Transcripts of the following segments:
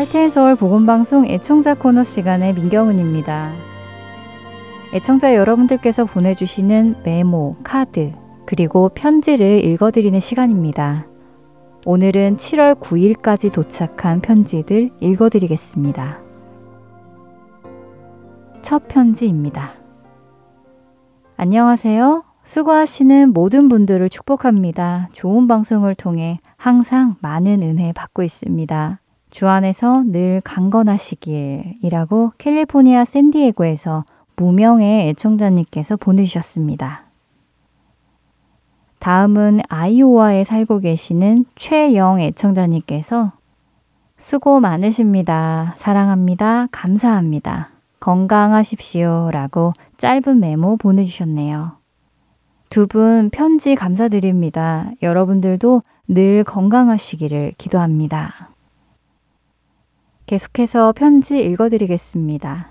할티엔 서울 보건방송 애청자 코너 시간의 민경은입니다. 애청자 여러분들께서 보내주시는 메모, 카드, 그리고 편지를 읽어드리는 시간입니다. 오늘은 7월 9일까지 도착한 편지들 읽어드리겠습니다. 첫 편지입니다. 안녕하세요. 수고하시는 모든 분들을 축복합니다. 좋은 방송을 통해 항상 많은 은혜 받고 있습니다. 주 안에서 늘 강건하시길이라고 캘리포니아 샌디에고에서 무명의 애청자님께서 보내주셨습니다. 다음은 아이오와에 살고 계시는 최영 애청자님께서 수고 많으십니다. 사랑합니다. 감사합니다. 건강하십시오. 라고 짧은 메모 보내주셨네요. 두 분 편지 감사드립니다. 여러분들도 늘 건강하시기를 기도합니다. 계속해서 편지 읽어드리겠습니다.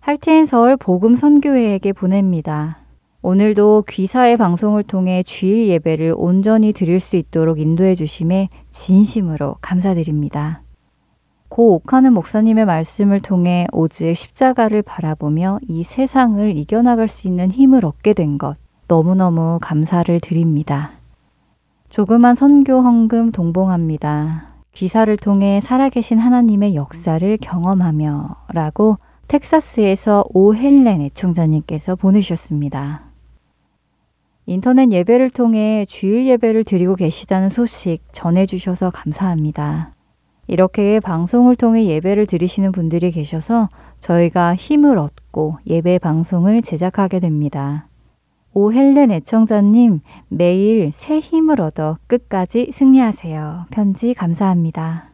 할티엔 서울 복음선교회에게 보냅니다. 오늘도 귀사의 방송을 통해 주일 예배를 온전히 드릴 수 있도록 인도해 주심에 진심으로 감사드립니다. 고 오카는 목사님의 말씀을 통해 오직 십자가를 바라보며 이 세상을 이겨나갈 수 있는 힘을 얻게 된 것 너무너무 감사를 드립니다. 조그만 선교 헌금 동봉합니다. 귀사를 통해 살아계신 하나님의 역사를 경험하며 라고 텍사스에서 오 헬렌 애청자님께서 보내주셨습니다. 인터넷 예배를 통해 주일 예배를 드리고 계시다는 소식 전해주셔서 감사합니다. 이렇게 방송을 통해 예배를 드리시는 분들이 계셔서 저희가 힘을 얻고 예배 방송을 제작하게 됩니다. 오 헬렌 애청자님, 매일 새 힘을 얻어 끝까지 승리하세요. 편지 감사합니다.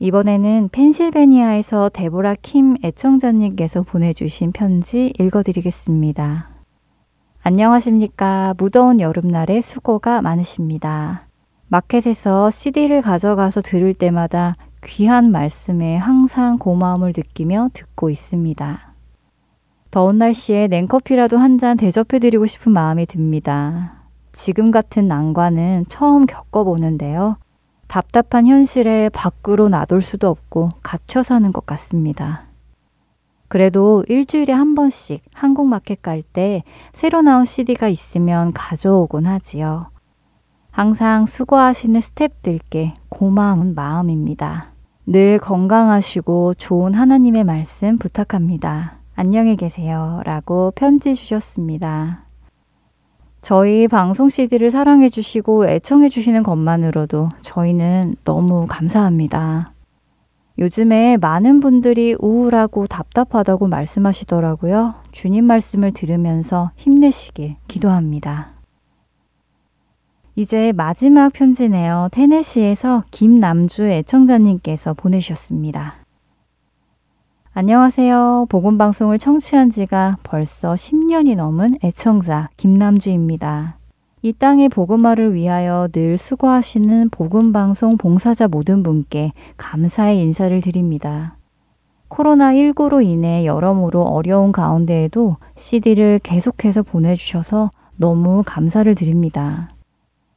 이번에는 펜실베니아에서 데보라 킴 애청자님께서 보내주신 편지 읽어드리겠습니다. 안녕하십니까. 무더운 여름날에 수고가 많으십니다. 마켓에서 CD를 가져가서 들을 때마다 귀한 말씀에 항상 고마움을 느끼며 듣고 있습니다. 더운 날씨에 냉커피라도 한 잔 대접해드리고 싶은 마음이 듭니다. 지금 같은 난관은 처음 겪어보는데요. 답답한 현실에 밖으로 나돌 수도 없고 갇혀 사는 것 같습니다. 그래도 일주일에 한 번씩 한국 마켓 갈 때 새로 나온 CD가 있으면 가져오곤 하지요. 항상 수고하시는 스태프들께 고마운 마음입니다. 늘 건강하시고 좋은 하나님의 말씀 부탁합니다. 안녕히 계세요. 라고 편지 주셨습니다. 저희 방송 CD를 사랑해 주시고 애청해 주시는 것만으로도 저희는 너무 감사합니다. 요즘에 많은 분들이 우울하고 답답하다고 말씀하시더라고요. 주님 말씀을 들으면서 힘내시길 기도합니다. 이제 마지막 편지네요. 테네시에서 김남주 애청자님께서 보내주셨습니다. 안녕하세요. 복음방송을 청취한 지가 벌써 10년이 넘은 애청자 김남주입니다. 이 땅의 복음화를 위하여 늘 수고하시는 복음방송 봉사자 모든 분께 감사의 인사를 드립니다. 코로나19로 인해 여러모로 어려운 가운데에도 CD를 계속해서 보내주셔서 너무 감사를 드립니다.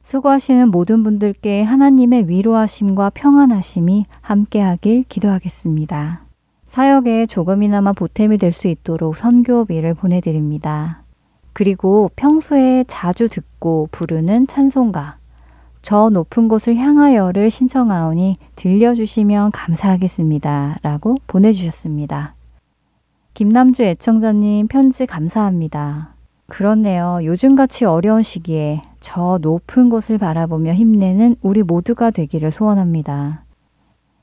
수고하시는 모든 분들께 하나님의 위로하심과 평안하심이 함께하길 기도하겠습니다. 사역에 조금이나마 보탬이 될 수 있도록 선교비를 보내드립니다. 그리고 평소에 자주 듣고 부르는 찬송가 저 높은 곳을 향하여를 신청하오니 들려주시면 감사하겠습니다. 라고 보내주셨습니다. 김남주 애청자님 편지 감사합니다. 그렇네요. 요즘같이 어려운 시기에 저 높은 곳을 바라보며 힘내는 우리 모두가 되기를 소원합니다.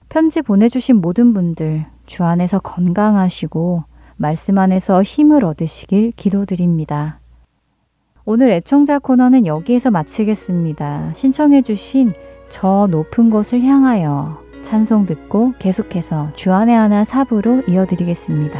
편지 보내주신 모든 분들 주 안에서 건강하시고 말씀 안에서 힘을 얻으시길 기도드립니다. 오늘 애청자 코너는 여기에서 마치겠습니다. 신청해 주신 저 높은 곳을 향하여 찬송 듣고 계속해서 주안의 하나 4부로 이어드리겠습니다.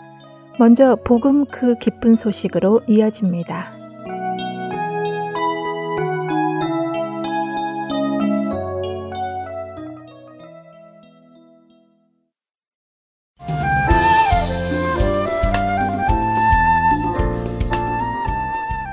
먼저 복음 그 기쁜 소식으로 이어집니다.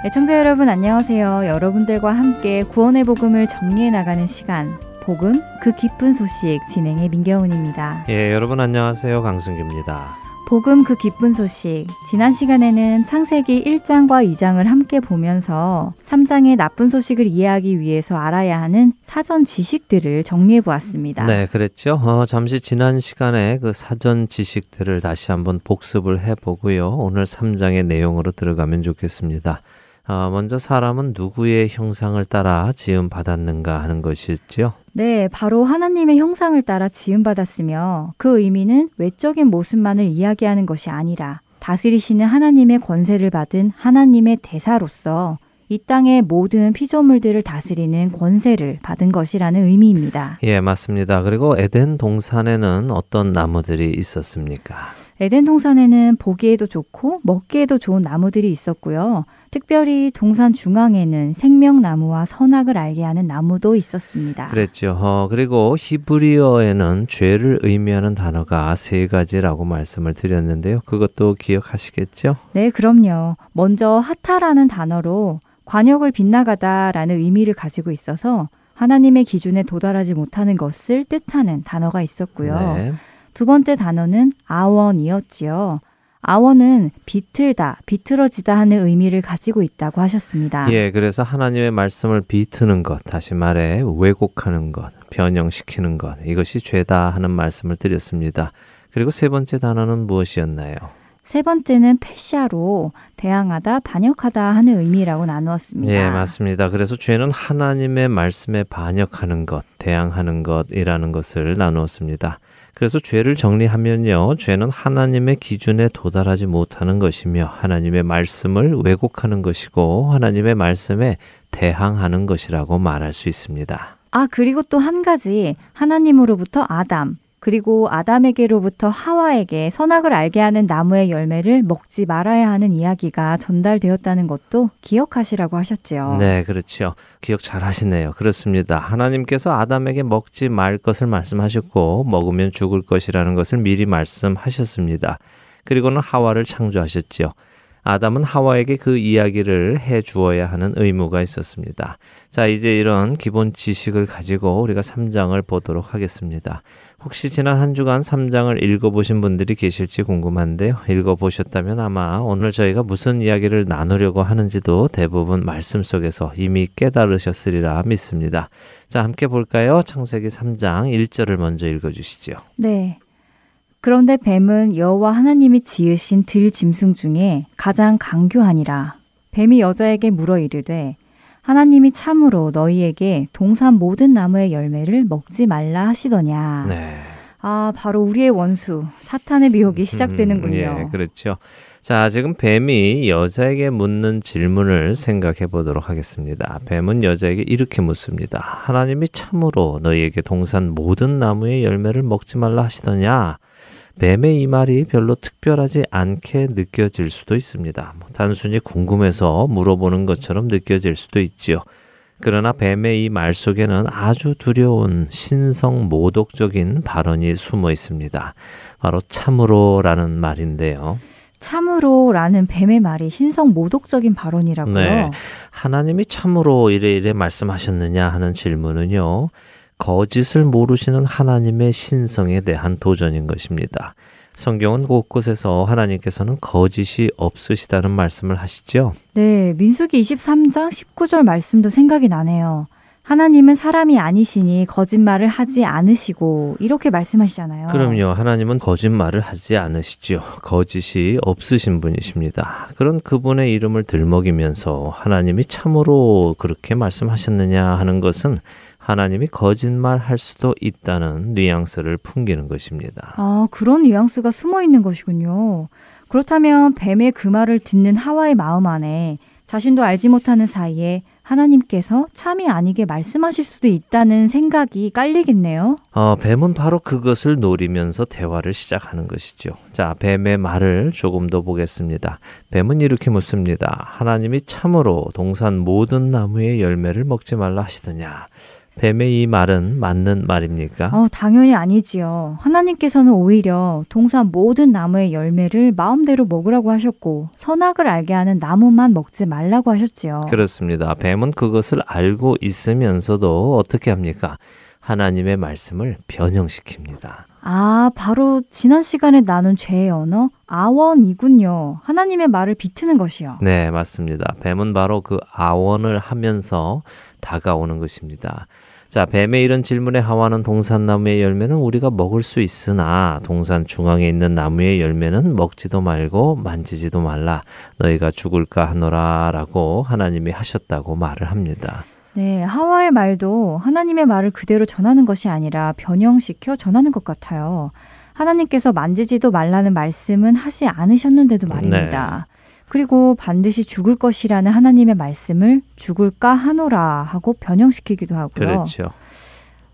애청자 여러분 안녕하세요. 여러분들과 함께 구원의 복음을 정리해 나가는 시간 복음 그 기쁜 소식 진행의 민경훈입니다. 예, 여러분 안녕하세요. 강승규입니다. 복음 그 기쁜 소식. 지난 시간에는 창세기 1장과 2장을 함께 보면서 3장의 나쁜 소식을 이해하기 위해서 알아야 하는 사전 지식들을 정리해 보았습니다. 네, 그랬죠. 잠시 지난 시간에 그 사전 지식들을 다시 한번 복습을 해보고요. 오늘 3장의 내용으로 들어가면 좋겠습니다. 먼저 사람은 누구의 형상을 따라 지음받았는가 하는 것이지요. 네, 바로 하나님의 형상을 따라 지음받았으며 그 의미는 외적인 모습만을 이야기하는 것이 아니라 다스리시는 하나님의 권세를 받은 하나님의 대사로서 이 땅의 모든 피조물들을 다스리는 권세를 받은 것이라는 의미입니다. 예, 맞습니다. 그리고 에덴 동산에는 어떤 나무들이 있었습니까? 에덴 동산에는 보기에도 좋고 먹기에도 좋은 나무들이 있었고요. 특별히 동산 중앙에는 생명나무와 선악을 알게 하는 나무도 있었습니다. 그랬죠. 그리고 히브리어에는 죄를 의미하는 단어가 3가지라고 말씀을 드렸는데요. 그것도 기억하시겠죠? 네, 그럼요. 먼저 하타라는 단어로 관역을 빗나가다라는 의미를 가지고 있어서 하나님의 기준에 도달하지 못하는 것을 뜻하는 단어가 있었고요. 네. 두 번째 단어는 아원이었지요. 아원은 비틀다, 비틀어지다 하는 의미를 가지고 있다고 하셨습니다. 예, 그래서 하나님의 말씀을 비트는 것, 다시 말해 왜곡하는 것, 변형시키는 것, 이것이 죄다 하는 말씀을 드렸습니다. 그리고 세 번째 단어는 무엇이었나요? 세 번째는 페시아로 대항하다, 반역하다 하는 의미라고 나누었습니다. 예, 맞습니다. 그래서 죄는 하나님의 말씀에 반역하는 것, 대항하는 것이라는 것을 나누었습니다. 그래서 죄를 정리하면요. 죄는 하나님의 기준에 도달하지 못하는 것이며 하나님의 말씀을 왜곡하는 것이고 하나님의 말씀에 대항하는 것이라고 말할 수 있습니다. 아, 그리고 또 한 가지 하나님으로부터 아담, 그리고 아담에게로부터 하와에게 선악을 알게 하는 나무의 열매를 먹지 말아야 하는 이야기가 전달되었다는 것도 기억하시라고 하셨지요. 네, 그렇죠. 기억 잘 하시네요. 그렇습니다. 하나님께서 아담에게 먹지 말 것을 말씀하셨고 먹으면 죽을 것이라는 것을 미리 말씀하셨습니다. 그리고는 하와를 창조하셨지요. 아담은 하와에게 그 이야기를 해주어야 하는 의무가 있었습니다. 자, 이제 이런 기본 지식을 가지고 우리가 3장을 보도록 하겠습니다. 혹시 지난 한 주간 3장을 읽어보신 분들이 계실지 궁금한데요. 읽어보셨다면 아마 오늘 저희가 무슨 이야기를 나누려고 하는지도 대부분 말씀 속에서 이미 깨달으셨으리라 믿습니다. 자, 함께 볼까요? 창세기 3장 1절을 먼저 읽어주시죠. 네. 그런데 뱀은 여호와 하나님이 지으신 들짐승 중에 가장 강교하니라. 뱀이 여자에게 물어 이르되 하나님이 참으로 너희에게 동산 모든 나무의 열매를 먹지 말라 하시더냐. 네. 아, 바로 우리의 원수 사탄의 미혹이 시작되는군요. 예, 그렇죠. 자, 지금 뱀이 여자에게 묻는 질문을 생각해 보도록 하겠습니다. 뱀은 여자에게 이렇게 묻습니다. 하나님이 참으로 너희에게 동산 모든 나무의 열매를 먹지 말라 하시더냐. 뱀의 이 말이 별로 특별하지 않게 느껴질 수도 있습니다. 단순히 궁금해서 물어보는 것처럼 느껴질 수도 있지요. 그러나 뱀의 이 말 속에는 아주 두려운 신성 모독적인 발언이 숨어 있습니다. 바로 참으로라는 말인데요. 참으로라는 뱀의 말이 신성 모독적인 발언이라고요? 네. 하나님이 참으로 이래 말씀하셨느냐 하는 질문은요. 거짓을 모르시는 하나님의 신성에 대한 도전인 것입니다. 성경은 곳곳에서 하나님께서는 거짓이 없으시다는 말씀을 하시죠? 네, 민수기 23장 19절 말씀도 생각이 나네요. 하나님은 사람이 아니시니 거짓말을 하지 않으시고 이렇게 말씀하시잖아요. 그럼요. 하나님은 거짓말을 하지 않으시죠. 거짓이 없으신 분이십니다. 그런 그분의 이름을 들먹이면서 하나님이 참으로 그렇게 말씀하셨느냐 하는 것은 하나님이 거짓말할 수도 있다는 뉘앙스를 풍기는 것입니다. 아, 그런 뉘앙스가 숨어 있는 것이군요. 그렇다면 뱀의 그 말을 듣는 하와의 마음 안에 자신도 알지 못하는 사이에 하나님께서 참이 아니게 말씀하실 수도 있다는 생각이 깔리겠네요. 뱀은 바로 그것을 노리면서 대화를 시작하는 것이죠. 자, 뱀의 말을 조금 더 보겠습니다. 뱀은 이렇게 묻습니다. 하나님이 참으로 동산 모든 나무의 열매를 먹지 말라 하시더냐. 뱀의 이 말은 맞는 말입니까? 당연히 아니지요. 하나님께서는 오히려 동산 모든 나무의 열매를 마음대로 먹으라고 하셨고 선악을 알게 하는 나무만 먹지 말라고 하셨지요. 그렇습니다. 뱀은 그것을 알고 있으면서도 어떻게 합니까? 하나님의 말씀을 변형시킵니다. 아, 바로 지난 시간에 나눈 죄의 언어, 아원이군요. 하나님의 말을 비트는 것이요. 네, 맞습니다. 뱀은 바로 그 아원을 하면서 다가오는 것입니다. 자, 뱀의 이런 질문에 하와는 동산나무의 열매는 우리가 먹을 수 있으나 동산 중앙에 있는 나무의 열매는 먹지도 말고 만지지도 말라. 너희가 죽을까 하노라 라고 하나님이 하셨다고 말을 합니다. 네, 하와의 말도 하나님의 말을 그대로 전하는 것이 아니라 변형시켜 전하는 것 같아요. 하나님께서 만지지도 말라는 말씀은 하지 않으셨는데도 말입니다. 네. 그리고 반드시 죽을 것이라는 하나님의 말씀을 죽을까 하노라 하고 변형시키기도 하고요. 그렇죠.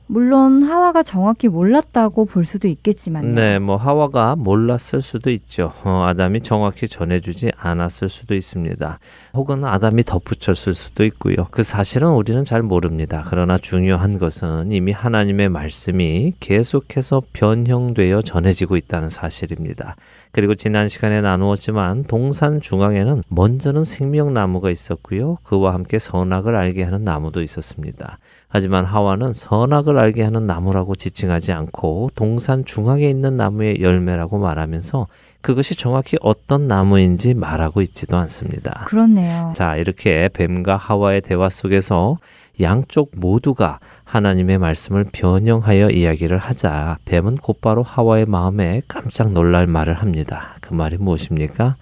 물론 하와가 정확히 몰랐다고 볼 수도 있겠지만요. 네, 하와가 몰랐을 수도 있죠. 아담이 정확히 전해주지 않았을 수도 있습니다. 혹은 아담이 덧붙였을 수도 있고요. 그 사실은 우리는 잘 모릅니다. 그러나 중요한 것은 이미 하나님의 말씀이 계속해서 변형되어 전해지고 있다는 사실입니다. 그리고 지난 시간에 나누었지만 동산 중앙에는 먼저는 생명나무가 있었고요. 그와 함께 선악을 알게 하는 나무도 있었습니다. 하지만 하와는 선악을 알게 하는 나무라고 지칭하지 않고 동산 중앙에 있는 나무의 열매라고 말하면서 그것이 정확히 어떤 나무인지 말하고 있지도 않습니다. 그렇네요. 자, 이렇게 뱀과 하와의 대화 속에서 양쪽 모두가 하나님의 말씀을 변형하여 이야기를 하자 뱀은 곧바로 하와의 마음에 깜짝 놀랄 말을 합니다. 그 말이 무엇입니까?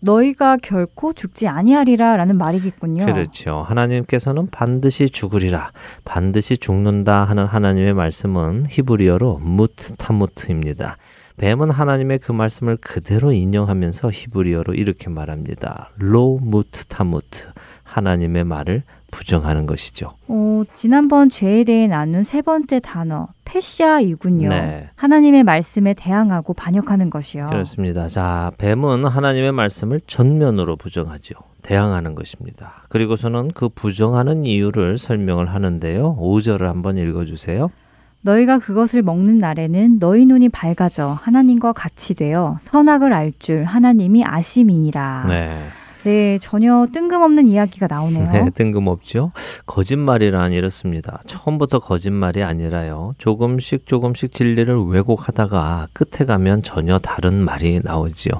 너희가 결코 죽지 아니하리라 라는 말이겠군요. 그렇죠. 하나님께서는 반드시 죽으리라, 반드시 죽는다 하는 하나님의 말씀은 히브리어로 무트 타무트입니다. 뱀은 하나님의 그 말씀을 그대로 인용하면서 히브리어로 이렇게 말합니다. 로 무트 타무트, 하나님의 말을 부정하는 것이죠. 지난번 죄에 대해 나눈 세 번째 단어 패시아이군요. 네. 하나님의 말씀에 대항하고 반역하는 것이요. 그렇습니다. 자, 뱀은 하나님의 말씀을 전면으로 부정하죠. 대항하는 것입니다. 그리고서는 그 부정하는 이유를 설명을 하는데요. 5절을 한번 읽어주세요. 너희가 그것을 먹는 날에는 너희 눈이 밝아져 하나님과 같이 되어 선악을 알 줄 하나님이 아심이니라. 네. 네, 전혀 뜬금없는 이야기가 나오네요. 네, 뜬금없죠. 거짓말이란 이렇습니다. 처음부터 거짓말이 아니라요. 조금씩 진리를 왜곡하다가 끝에 가면 전혀 다른 말이 나오지요.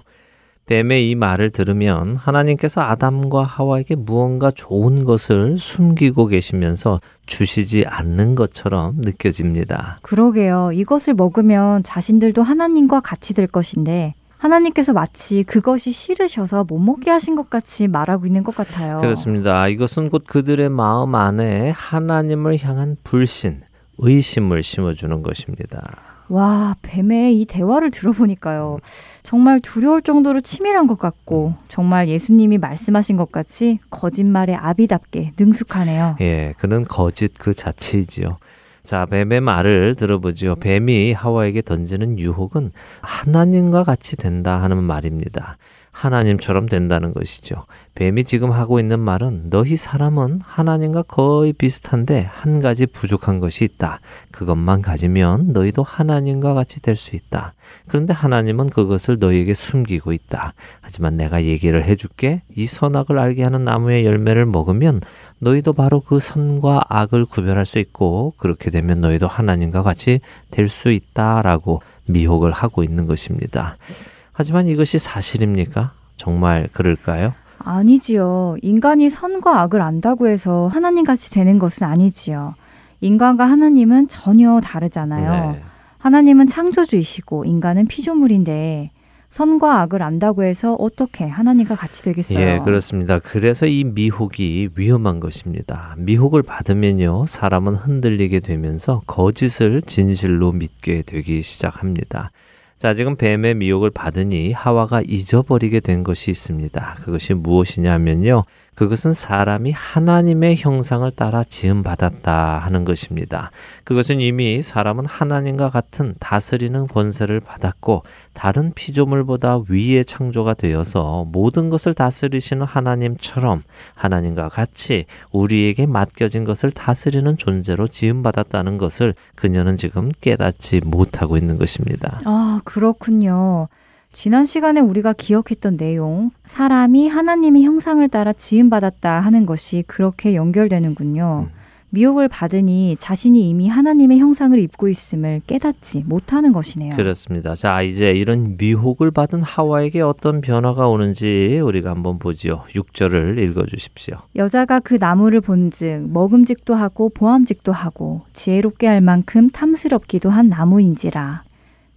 뱀의 이 말을 들으면 하나님께서 아담과 하와에게 무언가 좋은 것을 숨기고 계시면서 주시지 않는 것처럼 느껴집니다. 그러게요. 이것을 먹으면 자신들도 하나님과 같이 될 것인데 하나님께서 마치 그것이 싫으셔서 못 먹게 하신 것 같이 말하고 있는 것 같아요. 그렇습니다. 이것은 곧 그들의 마음 안에 하나님을 향한 불신, 의심을 심어주는 것입니다. 와, 뱀의 이 대화를 들어보니까요. 정말 두려울 정도로 치밀한 것 같고 정말 예수님이 말씀하신 것 같이 거짓말의 아비답게 능숙하네요. 예, 그는 거짓 그 자체이지요. 자, 뱀의 말을 들어보죠. 뱀이 하와에게 던지는 유혹은 하나님과 같이 된다 하는 말입니다. 하나님처럼 된다는 것이죠. 뱀이 지금 하고 있는 말은 너희 사람은 하나님과 거의 비슷한데 한 가지 부족한 것이 있다. 그것만 가지면 너희도 하나님과 같이 될 수 있다. 그런데 하나님은 그것을 너희에게 숨기고 있다. 하지만 내가 얘기를 해줄게. 이 선악을 알게 하는 나무의 열매를 먹으면 너희도 바로 그 선과 악을 구별할 수 있고 그렇게 되면 너희도 하나님과 같이 될 수 있다라고 미혹을 하고 있는 것입니다. 하지만 이것이 사실입니까? 정말 그럴까요? 아니지요. 인간이 선과 악을 안다고 해서 하나님같이 되는 것은 아니지요. 인간과 하나님은 전혀 다르잖아요. 네. 하나님은 창조주이시고 인간은 피조물인데 선과 악을 안다고 해서 어떻게 하나님과 같이 되겠어요? 예, 그렇습니다. 그래서 이 미혹이 위험한 것입니다. 미혹을 받으면요, 사람은 흔들리게 되면서 거짓을 진실로 믿게 되기 시작합니다. 자, 지금 뱀의 미혹을 받으니 하와가 잊어버리게 된 것이 있습니다. 그것이 무엇이냐면요, 그것은 사람이 하나님의 형상을 따라 지음받았다 하는 것입니다. 그것은 이미 사람은 하나님과 같은 다스리는 권세를 받았고 다른 피조물보다 위의 창조가 되어서 모든 것을 다스리시는 하나님처럼 하나님과 같이 우리에게 맡겨진 것을 다스리는 존재로 지음받았다는 것을 그녀는 지금 깨닫지 못하고 있는 것입니다. 아, 그렇군요. 지난 시간에 우리가 기억했던 내용, 사람이 하나님의 형상을 따라 지음받았다 하는 것이 그렇게 연결되는군요. 미혹을 받으니 자신이 이미 하나님의 형상을 입고 있음을 깨닫지 못하는 것이네요. 그렇습니다. 자, 이제 이런 미혹을 받은 하와에게 어떤 변화가 오는지 우리가 한번 보지요. 6절을 읽어주십시오. 여자가 그 나무를 본즉 먹음직도 하고 보암직도 하고 지혜롭게 할 만큼 탐스럽기도 한 나무인지라.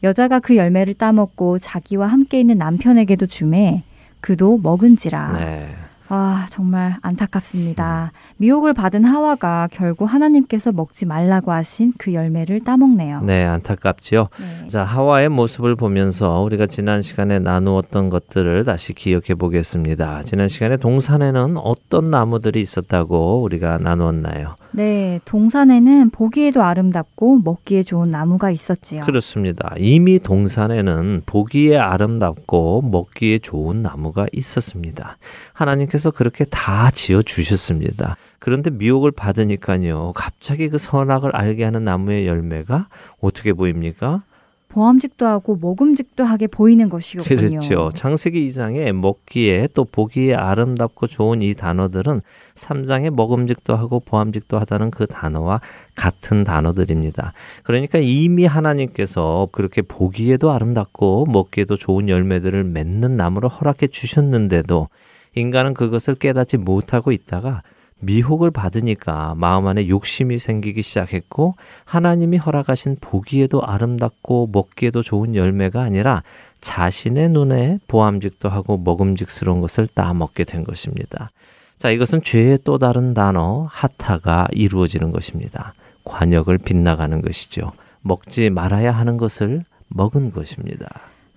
여자가 그 열매를 따먹고 자기와 함께 있는 남편에게도 주매 그도 먹은지라. 네. 아, 정말 안타깝습니다. 미혹을 받은 하와가 결국 하나님께서 먹지 말라고 하신 그 열매를 따먹네요. 네, 안타깝지요. 네. 자, 하와의 모습을 보면서 우리가 지난 시간에 나누었던 것들을 다시 기억해 보겠습니다. 지난 시간에 동산에는 어떤 나무들이 있었다고 우리가 나누었나요? 네, 동산에는 보기에도 아름답고 먹기에 좋은 나무가 있었지요. 그렇습니다. 이미 동산에는 보기에 아름답고 먹기에 좋은 나무가 있었습니다. 하나님께서 그렇게 다 지어주셨습니다. 그런데 미혹을 받으니까요, 갑자기 그 선악을 알게 하는 나무의 열매가 어떻게 보입니까? 보암직도 하고 먹음직도 하게 보이는 것이거든요. 그렇죠. 창세기 2장에 먹기에 또 보기에 아름답고 좋은 이 단어들은 3장에 먹음직도 하고 보암직도 하다는 그 단어와 같은 단어들입니다. 그러니까 이미 하나님께서 그렇게 보기에도 아름답고 먹기에도 좋은 열매들을 맺는 나무를 허락해 주셨는데도 인간은 그것을 깨닫지 못하고 있다가 미혹을 받으니까 마음 안에 욕심이 생기기 시작했고 하나님이 허락하신 보기에도 아름답고 먹기에도 좋은 열매가 아니라 자신의 눈에 보암직도 하고 먹음직스러운 것을 따먹게 된 것입니다. 자, 이것은 죄의 또 다른 단어 하타가 이루어지는 것입니다. 관역을 빗나가는 것이죠. 먹지 말아야 하는 것을 먹은 것입니다.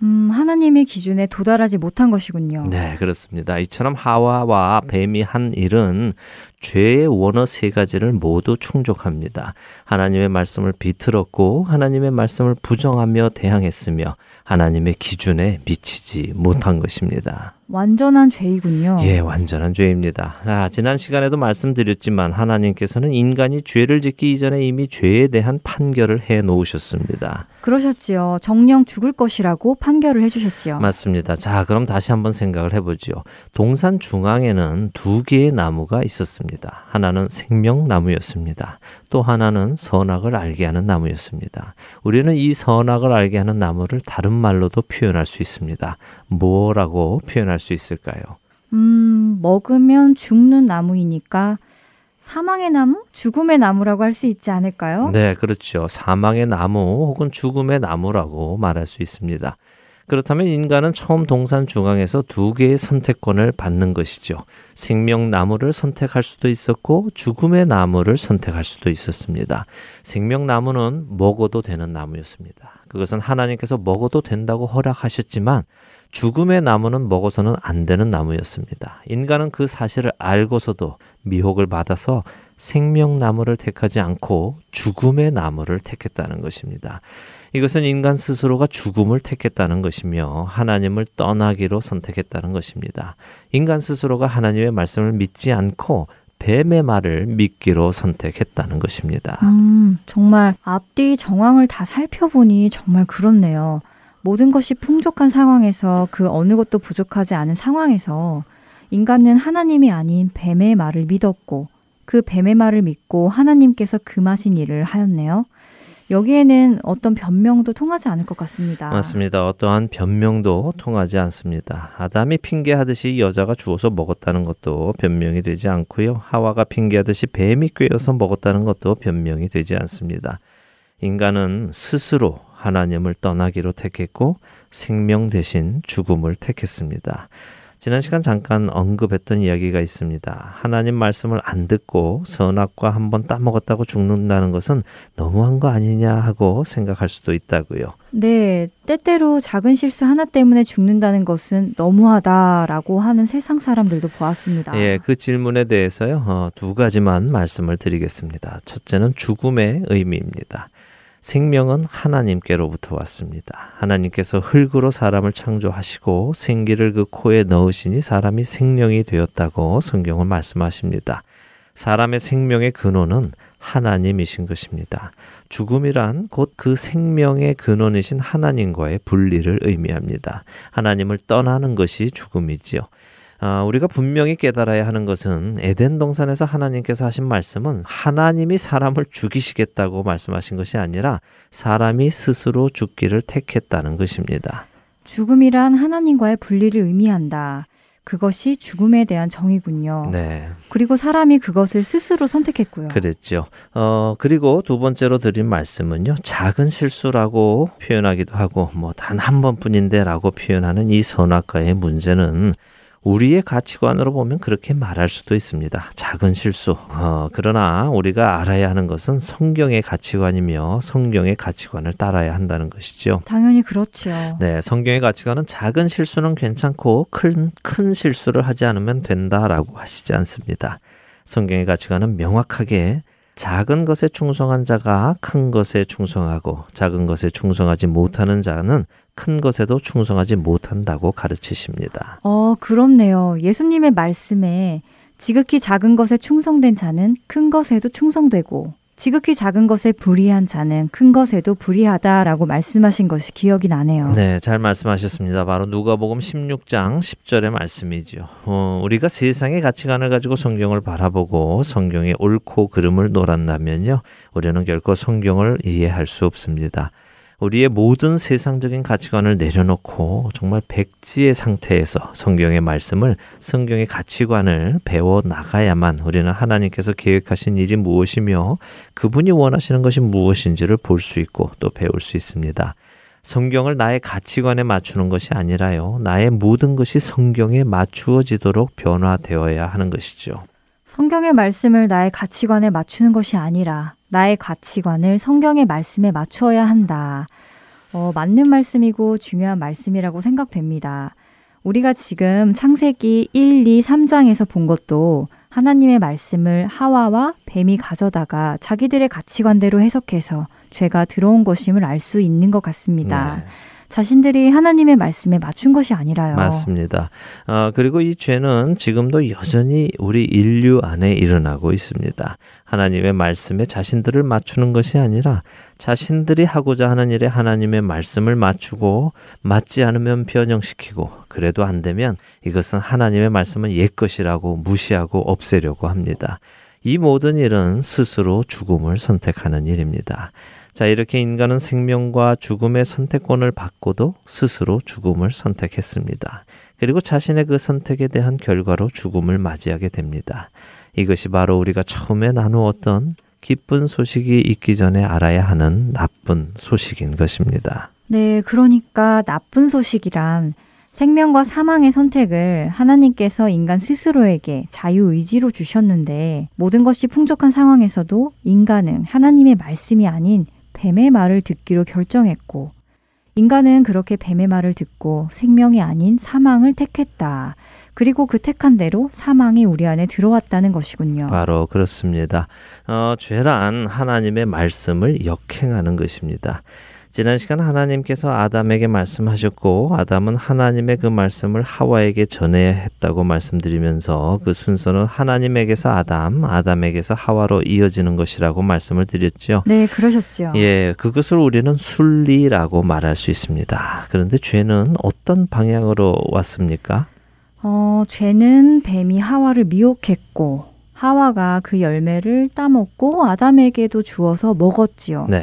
하나님의 기준에 도달하지 못한 것이군요. 네, 그렇습니다. 이처럼 하와와 뱀이 한 일은 죄의 원어 세 가지를 모두 충족합니다. 하나님의 말씀을 비틀었고 하나님의 말씀을 부정하며 대항했으며 하나님의 기준에 미치지 못한 것입니다. 완전한 죄이군요. 예, 완전한 죄입니다. 자, 지난 시간에도 말씀드렸지만 하나님께서는 인간이 죄를 짓기 이전에 이미 죄에 대한 판결을 해놓으셨습니다. 그러셨지요. 정녕 죽을 것이라고 판결을 해주셨지요. 맞습니다. 자, 그럼 다시 한번 생각을 해보지요. 동산 중앙에는 두 개의 나무가 있었습니다. 하나는 생명나무였습니다. 또 하나는 선악을 알게 하는 나무였습니다. 우리는 이 선악을 알게 하는 나무를 다른 말로도 표현할 수 있습니다. 뭐라고 표현할 수 있을까요? 먹으면 죽는 나무이니까 사망의 나무? 죽음의 나무라고 할 수 있지 않을까요? 네, 그렇죠. 사망의 나무 혹은 죽음의 나무라고 말할 수 있습니다. 그렇다면 인간은 처음 동산 중앙에서 두 개의 선택권을 받는 것이죠. 생명나무를 선택할 수도 있었고 죽음의 나무를 선택할 수도 있었습니다. 생명나무는 먹어도 되는 나무였습니다. 그것은 하나님께서 먹어도 된다고 허락하셨지만 죽음의 나무는 먹어서는 안 되는 나무였습니다. 인간은 그 사실을 알고서도 미혹을 받아서 생명나무를 택하지 않고 죽음의 나무를 택했다는 것입니다. 이것은 인간 스스로가 죽음을 택했다는 것이며 하나님을 떠나기로 선택했다는 것입니다. 인간 스스로가 하나님의 말씀을 믿지 않고 뱀의 말을 믿기로 선택했다는 것입니다. 정말 앞뒤 정황을 다 살펴보니 정말 그렇네요. 모든 것이 풍족한 상황에서 그 어느 것도 부족하지 않은 상황에서 인간은 하나님이 아닌 뱀의 말을 믿었고 그 뱀의 말을 믿고 하나님께서 금하신 일을 하였네요. 여기에는 어떤 변명도 통하지 않을 것 같습니다. 맞습니다. 어떠한 변명도 통하지 않습니다. 아담이 핑계하듯이 여자가 주워서 먹었다는 것도 변명이 되지 않고요. 하와가 핑계하듯이 뱀이 꿰어서 먹었다는 것도 변명이 되지 않습니다. 인간은 스스로 하나님을 떠나기로 택했고 생명 대신 죽음을 택했습니다. 지난 시간 잠깐 언급했던 이야기가 있습니다. 하나님 말씀을 안 듣고 선악과 한번 따먹었다고 죽는다는 것은 너무한 거 아니냐 하고 생각할 수도 있다고요. 네, 때때로 작은 실수 하나 때문에 죽는다는 것은 너무하다라고 하는 세상 사람들도 보았습니다. 예, 그 질문에 대해서요, 두 가지만 말씀을 드리겠습니다. 첫째는 죽음의 의미입니다. 생명은 하나님께로부터 왔습니다. 하나님께서 흙으로 사람을 창조하시고 생기를 그 코에 넣으시니 사람이 생명이 되었다고 성경은 말씀하십니다. 사람의 생명의 근원은 하나님이신 것입니다. 죽음이란 곧 그 생명의 근원이신 하나님과의 분리를 의미합니다. 하나님을 떠나는 것이 죽음이지요. 우리가 분명히 깨달아야 하는 것은 에덴 동산에서 하나님께서 하신 말씀은 하나님이 사람을 죽이시겠다고 말씀하신 것이 아니라 사람이 스스로 죽기를 택했다는 것입니다. 죽음이란 하나님과의 분리를 의미한다. 그것이 죽음에 대한 정의군요. 네. 그리고 사람이 그것을 스스로 선택했고요. 그랬죠. 그리고 두 번째로 드린 말씀은요. 작은 실수라고 표현하기도 하고 뭐 단 한 번뿐인데 라고 표현하는 이 선악과의 문제는 우리의 가치관으로 보면 그렇게 말할 수도 있습니다. 작은 실수. 그러나 우리가 알아야 하는 것은 성경의 가치관이며 성경의 가치관을 따라야 한다는 것이죠. 당연히 그렇죠. 네, 성경의 가치관은 작은 실수는 괜찮고 큰 실수를 하지 않으면 된다라고 하시지 않습니다. 성경의 가치관은 명확하게 작은 것에 충성한 자가 큰 것에 충성하고 작은 것에 충성하지 못하는 자는 큰 것에도 충성하지 못한다고 가르치십니다. 그렇네요. 예수님의 말씀에 지극히 작은 것에 충성된 자는 큰 것에도 충성되고 지극히 작은 것에 불의한 자는 큰 것에도 불의하다라고 말씀하신 것이 기억이 나네요. 네, 잘 말씀하셨습니다. 바로 누가복음 16장 10절의 말씀이죠. 우리가 세상의 가치관을 가지고 성경을 바라보고 성경의 옳고 그름을 논한다면요. 우리는 결코 성경을 이해할 수 없습니다. 우리의 모든 세상적인 가치관을 내려놓고 정말 백지의 상태에서 성경의 말씀을, 성경의 가치관을 배워나가야만 우리는 하나님께서 계획하신 일이 무엇이며 그분이 원하시는 것이 무엇인지를 볼 수 있고 또 배울 수 있습니다. 성경을 나의 가치관에 맞추는 것이 아니라요. 나의 모든 것이 성경에 맞추어지도록 변화되어야 하는 것이죠. 성경의 말씀을 나의 가치관에 맞추는 것이 아니라 나의 가치관을 성경의 말씀에 맞추어야 한다. 맞는 말씀이고 중요한 말씀이라고 생각됩니다. 우리가 지금 창세기 1, 2, 3장에서 본 것도 하나님의 말씀을 하와와 뱀이 가져다가 자기들의 가치관대로 해석해서 죄가 들어온 것임을 알 수 있는 것 같습니다. 네. 자신들이 하나님의 말씀에 맞춘 것이 아니라요. 맞습니다. 그리고 이 죄는 지금도 여전히 우리 인류 안에 일어나고 있습니다. 하나님의 말씀에 자신들을 맞추는 것이 아니라 자신들이 하고자 하는 일에 하나님의 말씀을 맞추고 맞지 않으면 변형시키고 그래도 안 되면 이것은 하나님의 말씀은 옛것이라고 무시하고 없애려고 합니다. 이 모든 일은 스스로 죽음을 선택하는 일입니다. 자, 이렇게 인간은 생명과 죽음의 선택권을 받고도 스스로 죽음을 선택했습니다. 그리고 자신의 그 선택에 대한 결과로 죽음을 맞이하게 됩니다. 이것이 바로 우리가 처음에 나누었던 기쁜 소식이 있기 전에 알아야 하는 나쁜 소식인 것입니다. 네, 그러니까 나쁜 소식이란 생명과 사망의 선택을 하나님께서 인간 스스로에게 자유의지로 주셨는데 모든 것이 풍족한 상황에서도 인간은 하나님의 말씀이 아닌 뱀의 말을 듣기로 결정했고 인간은 그렇게 뱀의 말을 듣고 생명이 아닌 사망을 택했다. 그리고 그 택한 대로 사망이 우리 안에 들어왔다는 것이군요. 바로 그렇습니다. 죄란 하나님의 말씀을 역행하는 것입니다. 지난 시간 하나님께서 아담에게 말씀하셨고 아담은 하나님의 그 말씀을 하와에게 전해야 했다고 말씀드리면서 그 순서는 하나님에게서 아담, 아담에게서 하와로 이어지는 것이라고 말씀을 드렸죠. 네, 그러셨죠. 예, 그것을 우리는 순리라고 말할 수 있습니다. 그런데 죄는 어떤 방향으로 왔습니까? 죄는 뱀이 하와를 미혹했고 하와가 그 열매를 따먹고 아담에게도 주어서 먹었지요. 네.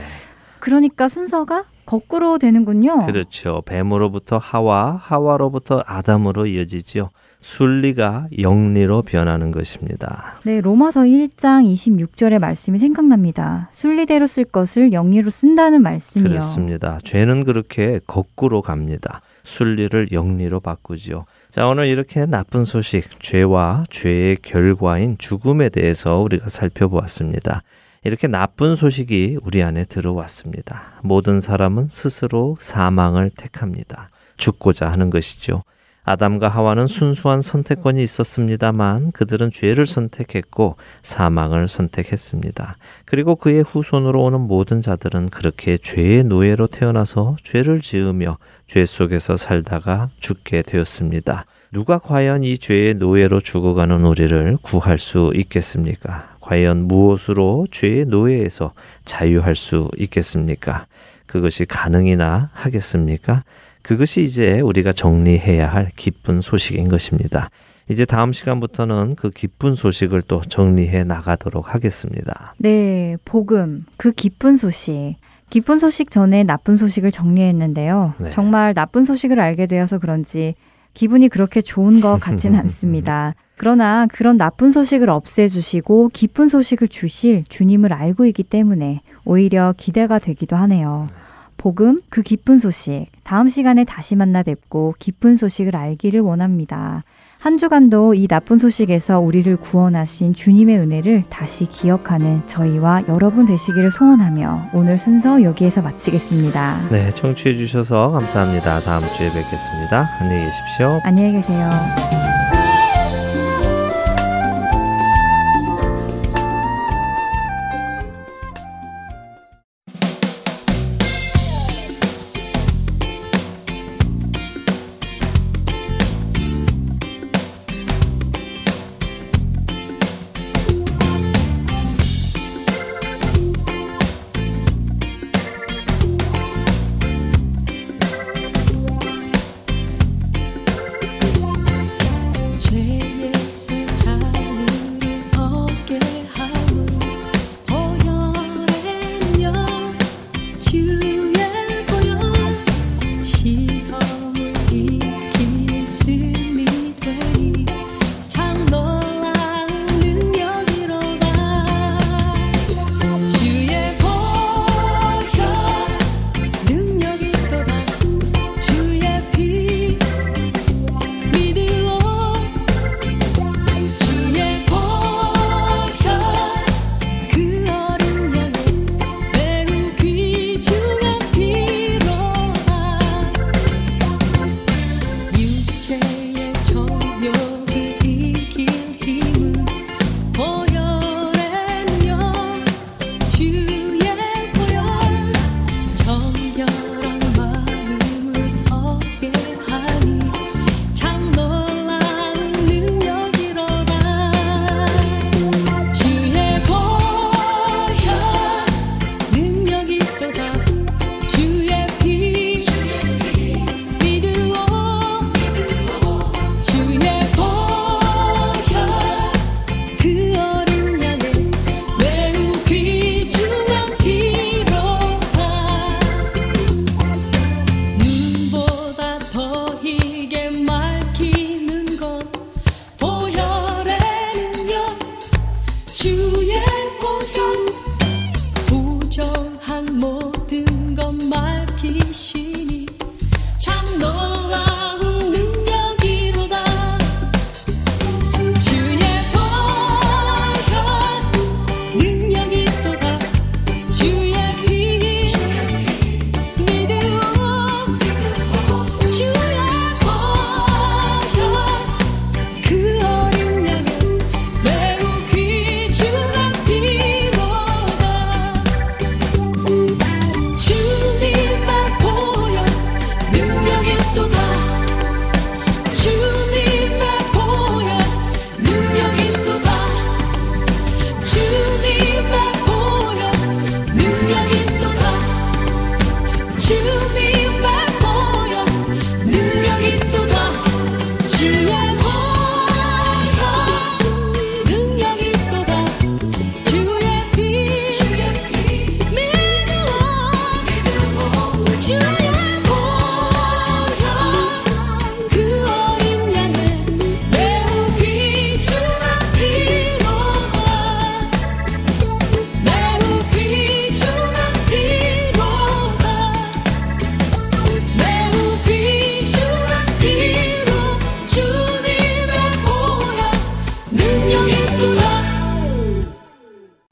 그러니까 순서가 거꾸로 되는군요. 그렇죠. 뱀으로부터 하와, 하와로부터 아담으로 이어지죠. 순리가 영리로 변하는 것입니다. 네, 로마서 1장 26절의 말씀이 생각납니다. 순리대로 쓸 것을 영리로 쓴다는 말씀이요. 그렇습니다. 죄는 그렇게 거꾸로 갑니다. 순리를 영리로 바꾸지요. 자, 오늘 이렇게 나쁜 소식, 죄와 죄의 결과인 죽음에 대해서 우리가 살펴보았습니다. 이렇게 나쁜 소식이 우리 안에 들어왔습니다. 모든 사람은 스스로 사망을 택합니다. 죽고자 하는 것이죠. 아담과 하와는 순수한 선택권이 있었습니다만 그들은 죄를 선택했고 사망을 선택했습니다. 그리고 그의 후손으로 오는 모든 자들은 그렇게 죄의 노예로 태어나서 죄를 지으며 죄 속에서 살다가 죽게 되었습니다. 누가 과연 이 죄의 노예로 죽어가는 우리를 구할 수 있겠습니까? 과연 무엇으로 죄의 노예에서 자유할 수 있겠습니까? 그것이 가능이나 하겠습니까? 그것이 이제 우리가 정리해야 할 기쁜 소식인 것입니다. 이제 다음 시간부터는 그 기쁜 소식을 또 정리해 나가도록 하겠습니다. 네, 복음, 그 기쁜 소식. 기쁜 소식 전에 나쁜 소식을 정리했는데요. 네. 정말 나쁜 소식을 알게 되어서 그런지 기분이 그렇게 좋은 것 같지는 않습니다. 그러나 그런 나쁜 소식을 없애주시고 기쁜 소식을 주실 주님을 알고 있기 때문에 오히려 기대가 되기도 하네요. 복음, 그 기쁜 소식. 다음 시간에 다시 만나 뵙고 기쁜 소식을 알기를 원합니다. 한 주간도 이 나쁜 소식에서 우리를 구원하신 주님의 은혜를 다시 기억하는 저희와 여러분 되시기를 소원하며 오늘 순서 여기에서 마치겠습니다. 네, 청취해 주셔서 감사합니다. 다음 주에 뵙겠습니다. 안녕히 계십시오. 안녕히 계세요.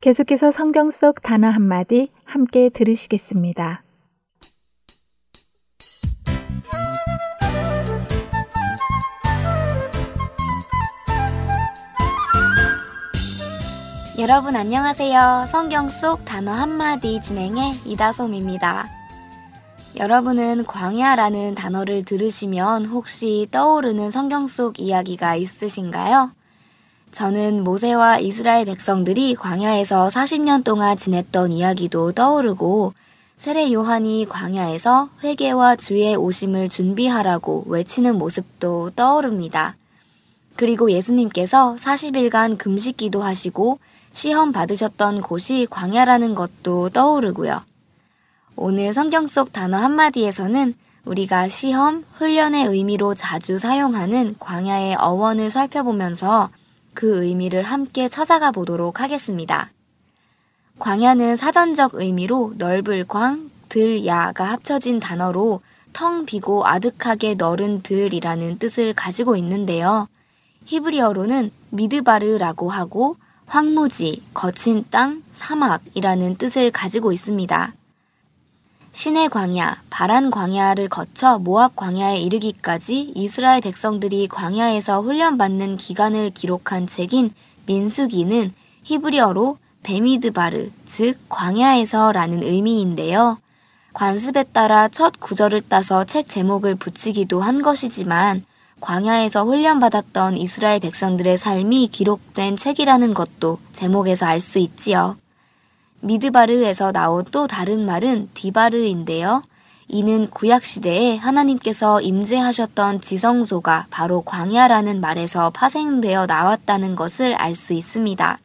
계속해서 성경 속 단어 한마디 함께 들으시겠습니다. 여러분 안녕하세요. 성경 속 단어 한마디 진행의 이다솜입니다. 여러분은 광야라는 단어를 들으시면 혹시 떠오르는 성경 속 이야기가 있으신가요? 저는 모세와 이스라엘 백성들이 광야에서 40년 동안 지냈던 이야기도 떠오르고 세례 요한이 광야에서 회개와 주의 오심을 준비하라고 외치는 모습도 떠오릅니다. 그리고 예수님께서 40일간 금식기도 하시고 시험 받으셨던 곳이 광야라는 것도 떠오르고요. 오늘 성경 속 단어 한마디에서는 우리가 시험, 훈련의 의미로 자주 사용하는 광야의 어원을 살펴보면서 그 의미를 함께 찾아가 보도록 하겠습니다. 광야는 사전적 의미로 넓을 광, 들, 야가 합쳐진 단어로 텅 비고 아득하게 넓은 들이라는 뜻을 가지고 있는데요. 히브리어로는 미드바르라고 하고 황무지, 거친 땅, 사막이라는 뜻을 가지고 있습니다. 시내 광야, 바란 광야를 거쳐 모압 광야에 이르기까지 이스라엘 백성들이 광야에서 훈련받는 기간을 기록한 책인 민수기는 히브리어로 베미드바르, 즉 광야에서 라는 의미인데요. 관습에 따라 첫 구절을 따서 책 제목을 붙이기도 한 것이지만 광야에서 훈련받았던 이스라엘 백성들의 삶이 기록된 책이라는 것도 제목에서 알 수 있지요. 미드바르에서 나온 또 다른 말은 디바르인데요. 이는 구약시대에 하나님께서 임재하셨던 지성소가 바로 광야라는 말에서 파생되어 나왔다는 것을 알 수 있습니다.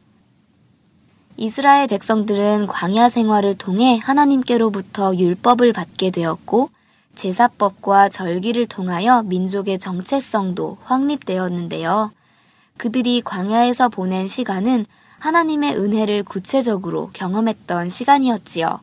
이스라엘 백성들은 광야 생활을 통해 하나님께로부터 율법을 받게 되었고 제사법과 절기를 통하여 민족의 정체성도 확립되었는데요. 그들이 광야에서 보낸 시간은 하나님의 은혜를 구체적으로 경험했던 시간이었지요.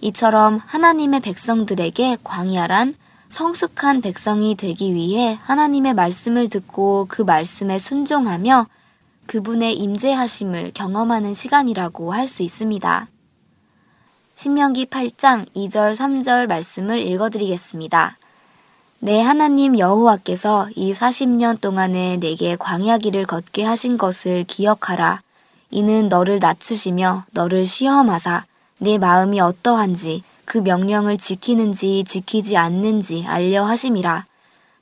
이처럼 하나님의 백성들에게 광야란 성숙한 백성이 되기 위해 하나님의 말씀을 듣고 그 말씀에 순종하며 그분의 임재하심을 경험하는 시간이라고 할 수 있습니다. 신명기 8장 2절 3절 말씀을 읽어드리겠습니다. 내 하나님 여호와께서 이 40년 동안에 내게 광야 길을 걷게 하신 것을 기억하라. 이는 너를 낮추시며 너를 시험하사 내 마음이 어떠한지 그 명령을 지키는지 지키지 않는지 알려 하심이라.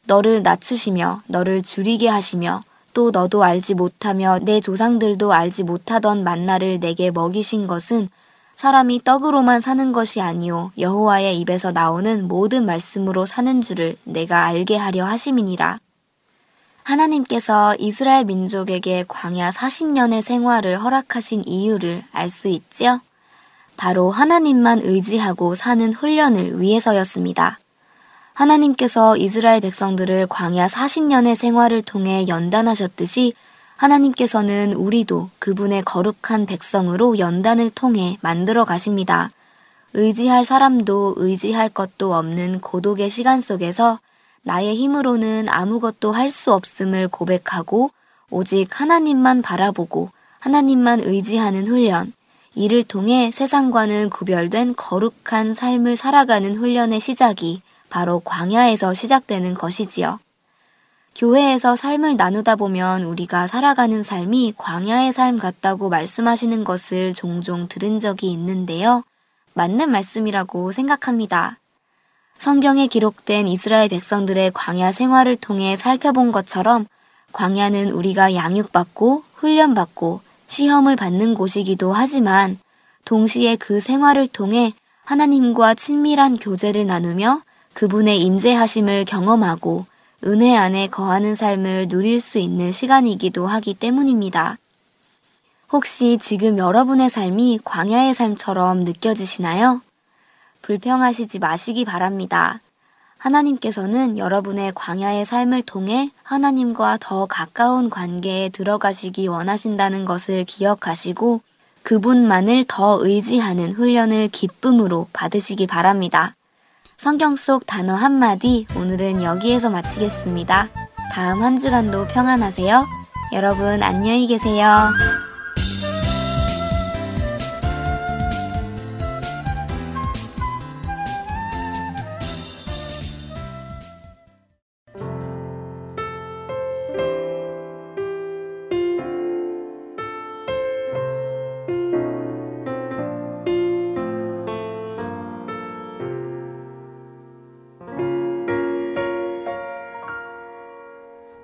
너를 낮추시며 너를 줄이게 하시며 또 너도 알지 못하며 내 조상들도 알지 못하던 만나를 내게 먹이신 것은 사람이 떡으로만 사는 것이 아니오 여호와의 입에서 나오는 모든 말씀으로 사는 줄을 내가 알게 하려 하심이니라. 하나님께서 이스라엘 민족에게 광야 40년의 생활을 허락하신 이유를 알 수 있지요? 바로 하나님만 의지하고 사는 훈련을 위해서였습니다. 하나님께서 이스라엘 백성들을 광야 40년의 생활을 통해 연단하셨듯이 하나님께서는 우리도 그분의 거룩한 백성으로 연단을 통해 만들어 가십니다. 의지할 사람도 의지할 것도 없는 고독의 시간 속에서 나의 힘으로는 아무것도 할 수 없음을 고백하고 오직 하나님만 바라보고 하나님만 의지하는 훈련, 이를 통해 세상과는 구별된 거룩한 삶을 살아가는 훈련의 시작이 바로 광야에서 시작되는 것이지요. 교회에서 삶을 나누다 보면 우리가 살아가는 삶이 광야의 삶 같다고 말씀하시는 것을 종종 들은 적이 있는데요. 맞는 말씀이라고 생각합니다. 성경에 기록된 이스라엘 백성들의 광야 생활을 통해 살펴본 것처럼 광야는 우리가 양육받고 훈련받고 시험을 받는 곳이기도 하지만 동시에 그 생활을 통해 하나님과 친밀한 교제를 나누며 그분의 임재하심을 경험하고 은혜 안에 거하는 삶을 누릴 수 있는 시간이기도 하기 때문입니다. 혹시 지금 여러분의 삶이 광야의 삶처럼 느껴지시나요? 불평하시지 마시기 바랍니다. 하나님께서는 여러분의 광야의 삶을 통해 하나님과 더 가까운 관계에 들어가시기 원하신다는 것을 기억하시고 그분만을 더 의지하는 훈련을 기쁨으로 받으시기 바랍니다. 성경 속 단어 한마디 오늘은 여기에서 마치겠습니다. 다음 한 주간도 평안하세요. 여러분 안녕히 계세요.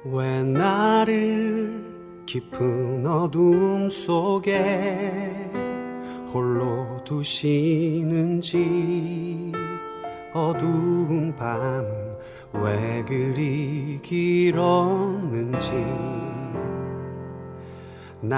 왜 나를 깊은 어둠 속에 홀로 두시는지 어두운 밤은 왜 그리 길었는지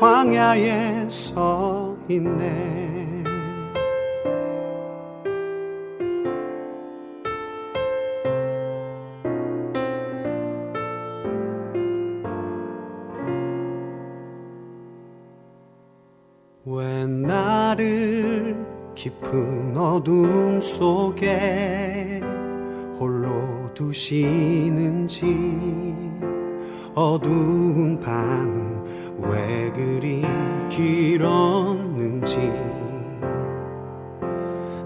광야에 서 있네. 왜 나를 깊은 어둠 속에 홀로 두시는지 어두운 밤은 왜 그리 길었는지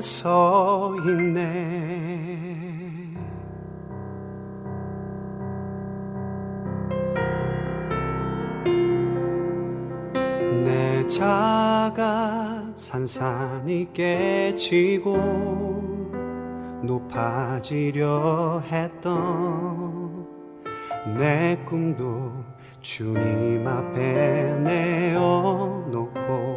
서 있네. 내 자가 산산이 깨지고 높아지려 했던 내 꿈도 주님 앞에 내어놓고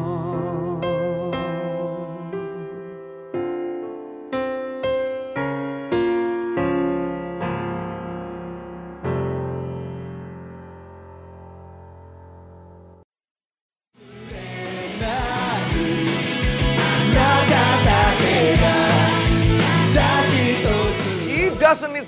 doesn't need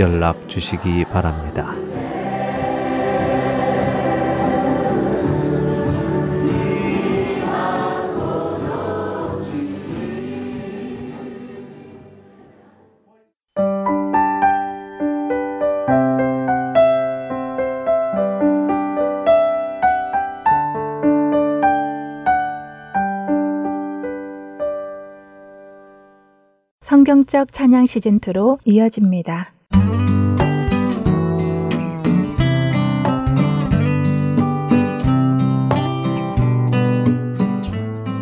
연락 주시기 바랍니다. 성경적 찬양 시즌 2로 이어집니다.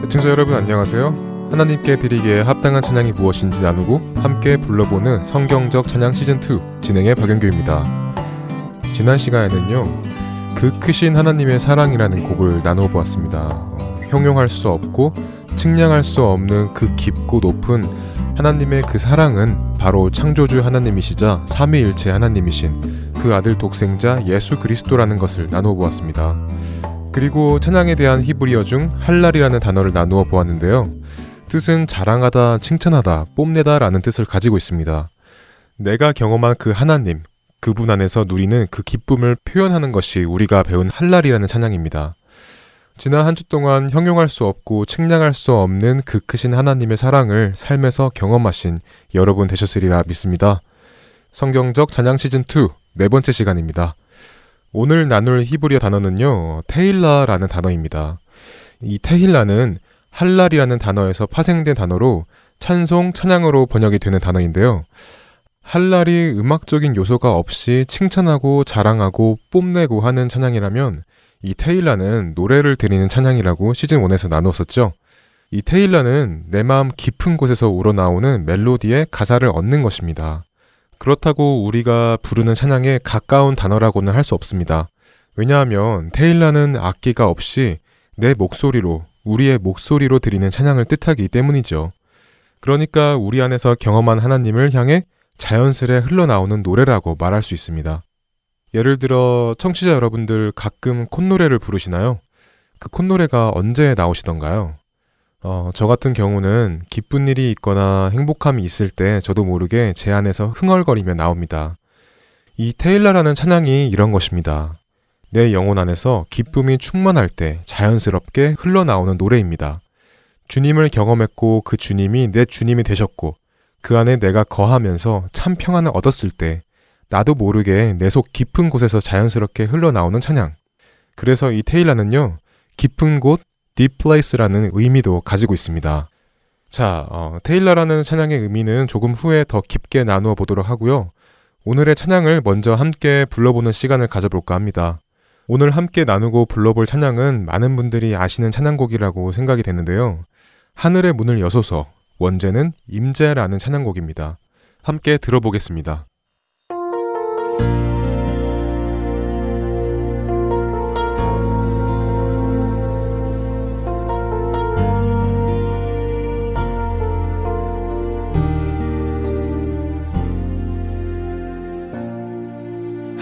애청자 여러분 안녕하세요. 하나님께 드리기에 합당한 찬양이 무엇인지 나누고 함께 불러보는 성경적 찬양 시즌 2 진행의 박연규입니다. 지난 시간에는요, 그 크신 하나님의 사랑이라는 곡을 나누어 보았습니다. 형용할 수 없고 측량할 수 없는 그 깊고 높은 하나님의 그 사랑은 바로 창조주 하나님이시자 삼위일체 하나님이신 그 아들 독생자 예수 그리스도라는 것을 나누어 보았습니다. 그리고 찬양에 대한 히브리어 중 할랄이라는 단어를 나누어 보았는데요. 뜻은 자랑하다, 칭찬하다, 뽐내다 라는 뜻을 가지고 있습니다. 내가 경험한 그 하나님, 그분 안에서 누리는 그 기쁨을 표현하는 것이 우리가 배운 할랄이라는 찬양입니다. 지난 한 주 동안 형용할 수 없고 측량할 수 없는 그 크신 하나님의 사랑을 삶에서 경험하신 여러분 되셨으리라 믿습니다. 성경적 찬양 시즌2 네 번째 시간입니다. 오늘 나눌 히브리어 단어는요, 테힐라라는 단어입니다. 이 테힐라는 할랄이라는 단어에서 파생된 단어로 찬송, 찬양으로 번역이 되는 단어인데요. 할랄이 음악적인 요소가 없이 칭찬하고 자랑하고 뽐내고 하는 찬양이라면 이 테일라는 노래를 드리는 찬양이라고 시즌1에서 나눴었죠. 이 테일라는 내 마음 깊은 곳에서 우러나오는 멜로디의 가사를 얻는 것입니다. 그렇다고 우리가 부르는 찬양에 가까운 단어라고는 할 수 없습니다. 왜냐하면 테일라는 악기가 없이 내 목소리로, 우리의 목소리로 드리는 찬양을 뜻하기 때문이죠. 그러니까 우리 안에서 경험한 하나님을 향해 자연스레 흘러나오는 노래라고 말할 수 있습니다. 예를 들어 청취자 여러분들 가끔 콧노래를 부르시나요? 그 콧노래가 언제 나오시던가요? 저 같은 경우는 기쁜 일이 있거나 행복함이 있을 때 저도 모르게 제 안에서 흥얼거리며 나옵니다. 이 테일라라는 찬양이 이런 것입니다. 내 영혼 안에서 기쁨이 충만할 때 자연스럽게 흘러나오는 노래입니다. 주님을 경험했고 그 주님이 내 주님이 되셨고 그 안에 내가 거하면서 참 평안을 얻었을 때 나도 모르게 내 속 깊은 곳에서 자연스럽게 흘러나오는 찬양. 그래서 이 테일라는요, 깊은 곳, deep place라는 의미도 가지고 있습니다. 자, 테일라라는 찬양의 의미는 조금 후에 더 깊게 나누어 보도록 하고요. 오늘의 찬양을 먼저 함께 불러보는 시간을 가져볼까 합니다. 오늘 함께 나누고 불러볼 찬양은 많은 분들이 아시는 찬양곡이라고 생각이 되는데요. 하늘의 문을 여소서, 원제는 임제라는 찬양곡입니다. 함께 들어보겠습니다.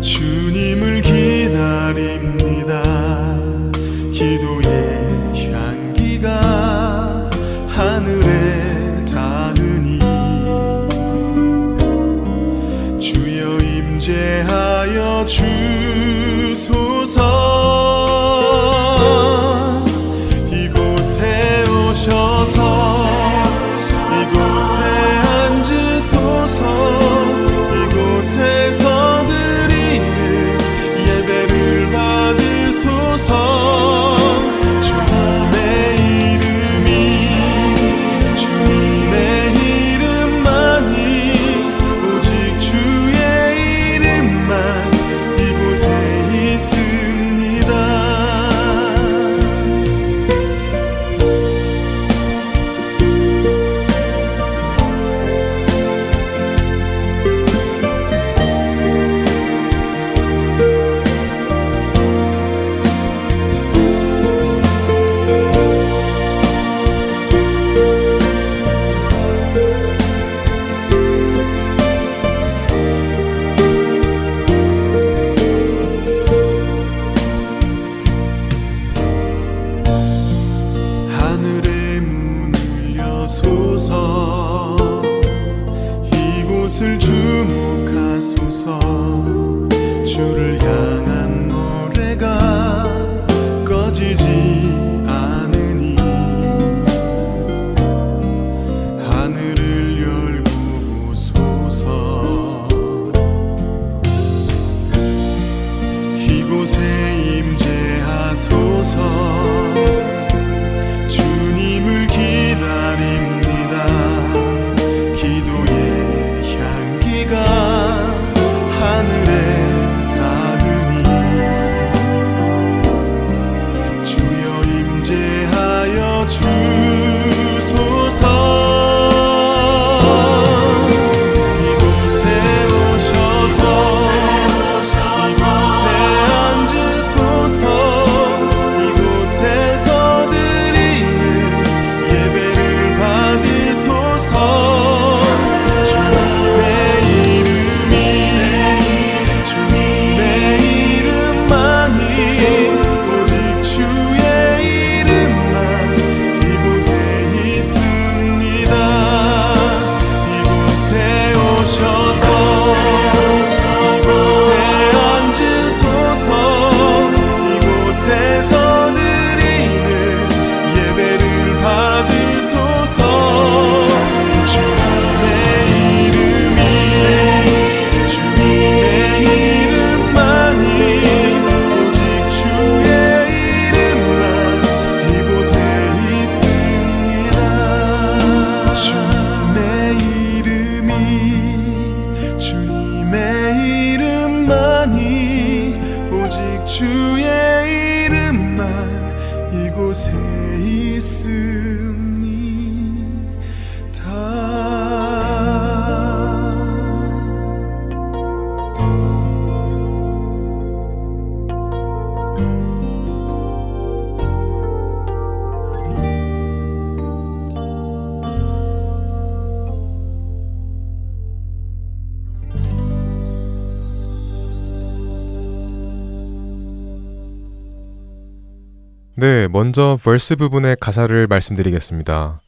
주님을 기다립니다. 기도의 향기가 하늘에 닿으니 주여 임재하여 주소서. 이곳에 오셔 빛을 주목하소서. 주를 향한 노래가 꺼지지 않으니 하늘을 열고 보소서. 이곳에 임재하소서. 네, 먼저 verse 부분의 가사를 말씀드리겠습니다.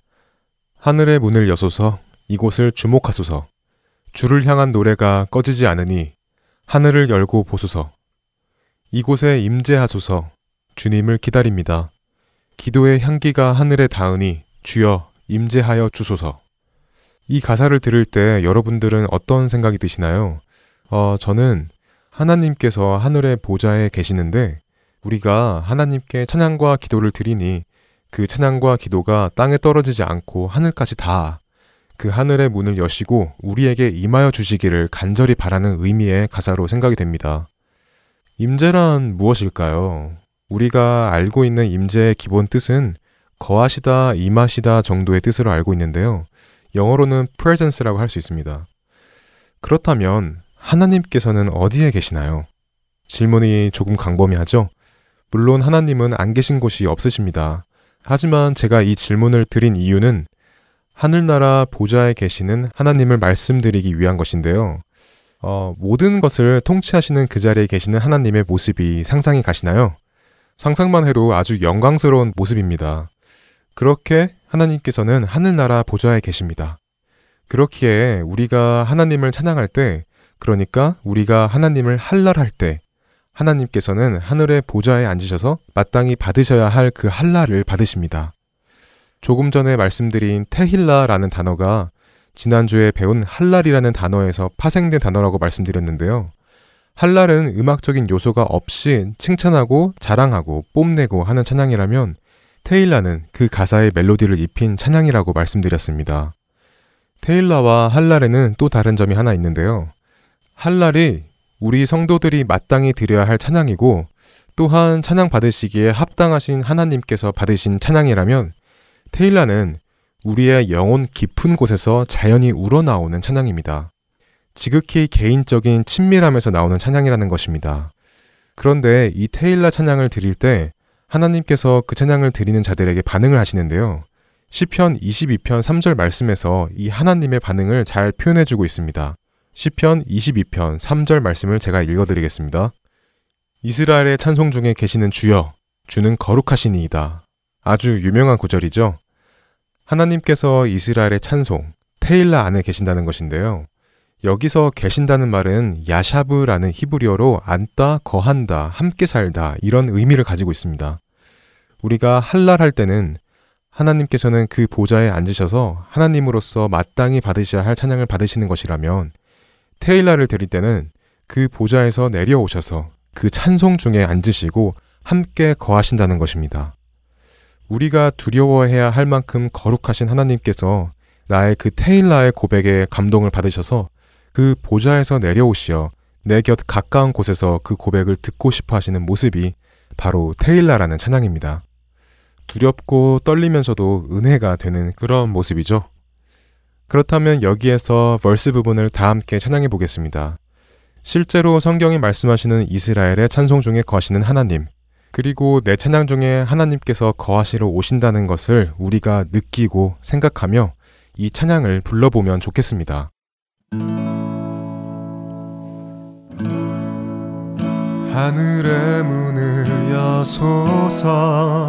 하늘의 문을 여소서, 이곳을 주목하소서. 주를 향한 노래가 꺼지지 않으니 하늘을 열고 보소서. 이곳에 임재하소서, 주님을 기다립니다. 기도의 향기가 하늘에 닿으니 주여 임재하여 주소서. 이 가사를 들을 때 여러분들은 어떤 생각이 드시나요? 저는 하나님께서 하늘의 보좌에 계시는데 우리가 하나님께 찬양과 기도를 드리니 그 찬양과 기도가 땅에 떨어지지 않고 하늘까지 다 그 하늘의 문을 여시고 우리에게 임하여 주시기를 간절히 바라는 의미의 가사로 생각이 됩니다. 임재란 무엇일까요? 우리가 알고 있는 임재의 기본 뜻은 거하시다, 임하시다 정도의 뜻으로 알고 있는데요. 영어로는 presence라고 할 수 있습니다. 그렇다면 하나님께서는 어디에 계시나요? 질문이 조금 광범위하죠? 물론 하나님은 안 계신 곳이 없으십니다. 하지만 제가 이 질문을 드린 이유는 하늘나라 보좌에 계시는 하나님을 말씀드리기 위한 것인데요. 모든 것을 통치하시는 그 자리에 계시는 하나님의 모습이 상상이 가시나요? 상상만 해도 아주 영광스러운 모습입니다. 그렇게 하나님께서는 하늘나라 보좌에 계십니다. 그렇기에 우리가 하나님을 찬양할 때, 그러니까 우리가 하나님을 할랄할 때 하나님께서는 하늘의 보좌에 앉으셔서 마땅히 받으셔야 할 그 할라를 받으십니다. 조금 전에 말씀드린 테힐라라는 단어가 지난주에 배운 할랄이라는 단어에서 파생된 단어라고 말씀드렸는데요. 할랄은 음악적인 요소가 없이 칭찬하고 자랑하고 뽐내고 하는 찬양이라면 테힐라는 그 가사의 멜로디를 입힌 찬양이라고 말씀드렸습니다. 테힐라와 할랄에는 또 다른 점이 하나 있는데요. 할랄이 우리 성도들이 마땅히 드려야 할 찬양이고 또한 찬양 받으시기에 합당하신 하나님께서 받으신 찬양이라면 테일라는 우리의 영혼 깊은 곳에서 자연히 우러나오는 찬양입니다. 지극히 개인적인 친밀함에서 나오는 찬양이라는 것입니다. 그런데 이 테일라 찬양을 드릴 때 하나님께서 그 찬양을 드리는 자들에게 반응을 하시는데요. 시편 22편 3절 말씀에서 이 하나님의 반응을 잘 표현해주고 있습니다. 시편 22편 3절 말씀을 제가 읽어드리겠습니다. 이스라엘의 찬송 중에 계시는 주여, 주는 거룩하시니이다. 아주 유명한 구절이죠. 하나님께서 이스라엘의 찬송, 테일라 안에 계신다는 것인데요. 여기서 계신다는 말은 야샤브라는 히브리어로 앉다, 거한다, 함께 살다 이런 의미를 가지고 있습니다. 우리가 할랄 할 때는 하나님께서는 그 보좌에 앉으셔서 하나님으로서 마땅히 받으셔야 할 찬양을 받으시는 것이라면 테일라를 드릴 때는 그 보좌에서 내려오셔서 그 찬송 중에 앉으시고 함께 거하신다는 것입니다. 우리가 두려워해야 할 만큼 거룩하신 하나님께서 나의 그 테일라의 고백에 감동을 받으셔서 그 보좌에서 내려오시어 내 곁 가까운 곳에서 그 고백을 듣고 싶어 하시는 모습이 바로 테일라라는 찬양입니다. 두렵고 떨리면서도 은혜가 되는 그런 모습이죠. 그렇다면 여기에서 verse 부분을 다 함께 찬양해 보겠습니다. 실제로 성경이 말씀하시는 이스라엘의 찬송 중에 거하시는 하나님, 그리고 내 찬양 중에 하나님께서 거하시러 오신다는 것을 우리가 느끼고 생각하며 이 찬양을 불러보면 좋겠습니다. 하늘의 문을 여소서,